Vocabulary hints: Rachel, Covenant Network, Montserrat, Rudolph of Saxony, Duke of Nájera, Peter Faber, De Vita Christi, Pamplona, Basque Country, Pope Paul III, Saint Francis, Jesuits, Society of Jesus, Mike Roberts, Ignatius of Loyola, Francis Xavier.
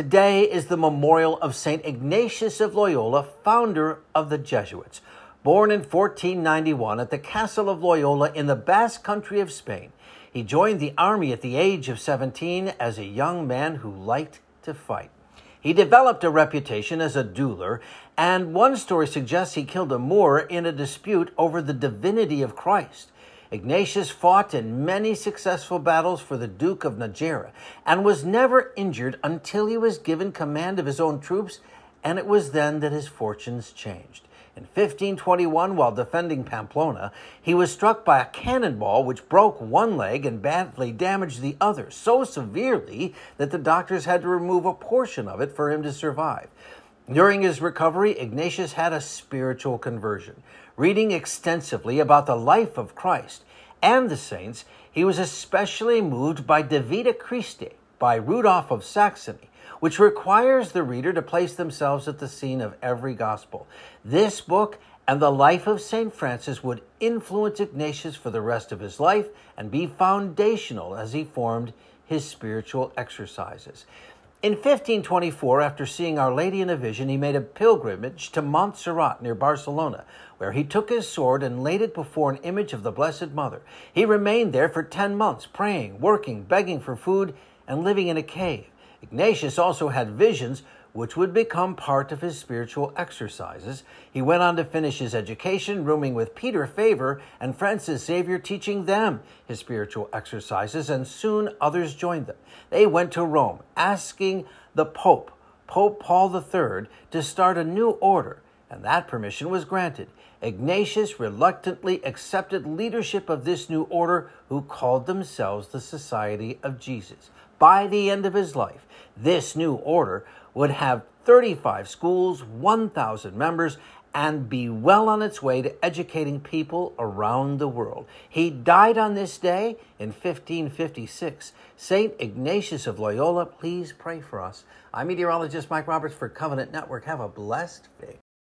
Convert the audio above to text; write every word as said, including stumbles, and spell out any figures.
Today is the memorial of Saint Ignatius of Loyola, founder of the Jesuits. Born in fourteen ninety-one at the Castle of Loyola in the Basque Country of Spain, he joined the army at the age of seventeen as a young man who liked to fight. He developed a reputation as a dueler, and one story suggests he killed a Moor in a dispute over the divinity of Christ. Ignatius fought in many successful battles for the Duke of Nájera and was never injured until he was given command of his own troops, and it was then that his fortunes changed. In fifteen twenty-one, while defending Pamplona, he was struck by a cannonball which broke one leg and badly damaged the other, so severely that the doctors had to remove a portion of it for him to survive. During his recovery, Ignatius had a spiritual conversion. Reading extensively about the life of Christ and the saints, he was especially moved by De Vita Christi by Rudolph of Saxony, which requires the reader to place themselves at the scene of every gospel. This book and the life of Saint Francis would influence Ignatius for the rest of his life and be foundational as he formed his spiritual exercises. In fifteen twenty-four, after seeing Our Lady in a vision, he made a pilgrimage to Montserrat near Barcelona, where he took his sword and laid it before an image of the Blessed Mother. He remained there for ten months, praying, working, begging for food, and living in a cave. Ignatius also had visions which would become part of his spiritual exercises. He went on to finish his education, rooming with Peter Faber and Francis Xavier, teaching them his spiritual exercises, and soon others joined them. They went to Rome, asking the Pope, Pope Paul the Third, to start a new order, and that permission was granted. Ignatius reluctantly accepted leadership of this new order, who called themselves the Society of Jesus. By the end of his life, this new order would have thirty-five schools, one thousand members, and be well on its way to educating people around the world. He died on this day in fifteen fifty-six. Saint Ignatius of Loyola, please pray for us. I'm meteorologist Mike Roberts for Covenant Network. Have a blessed day.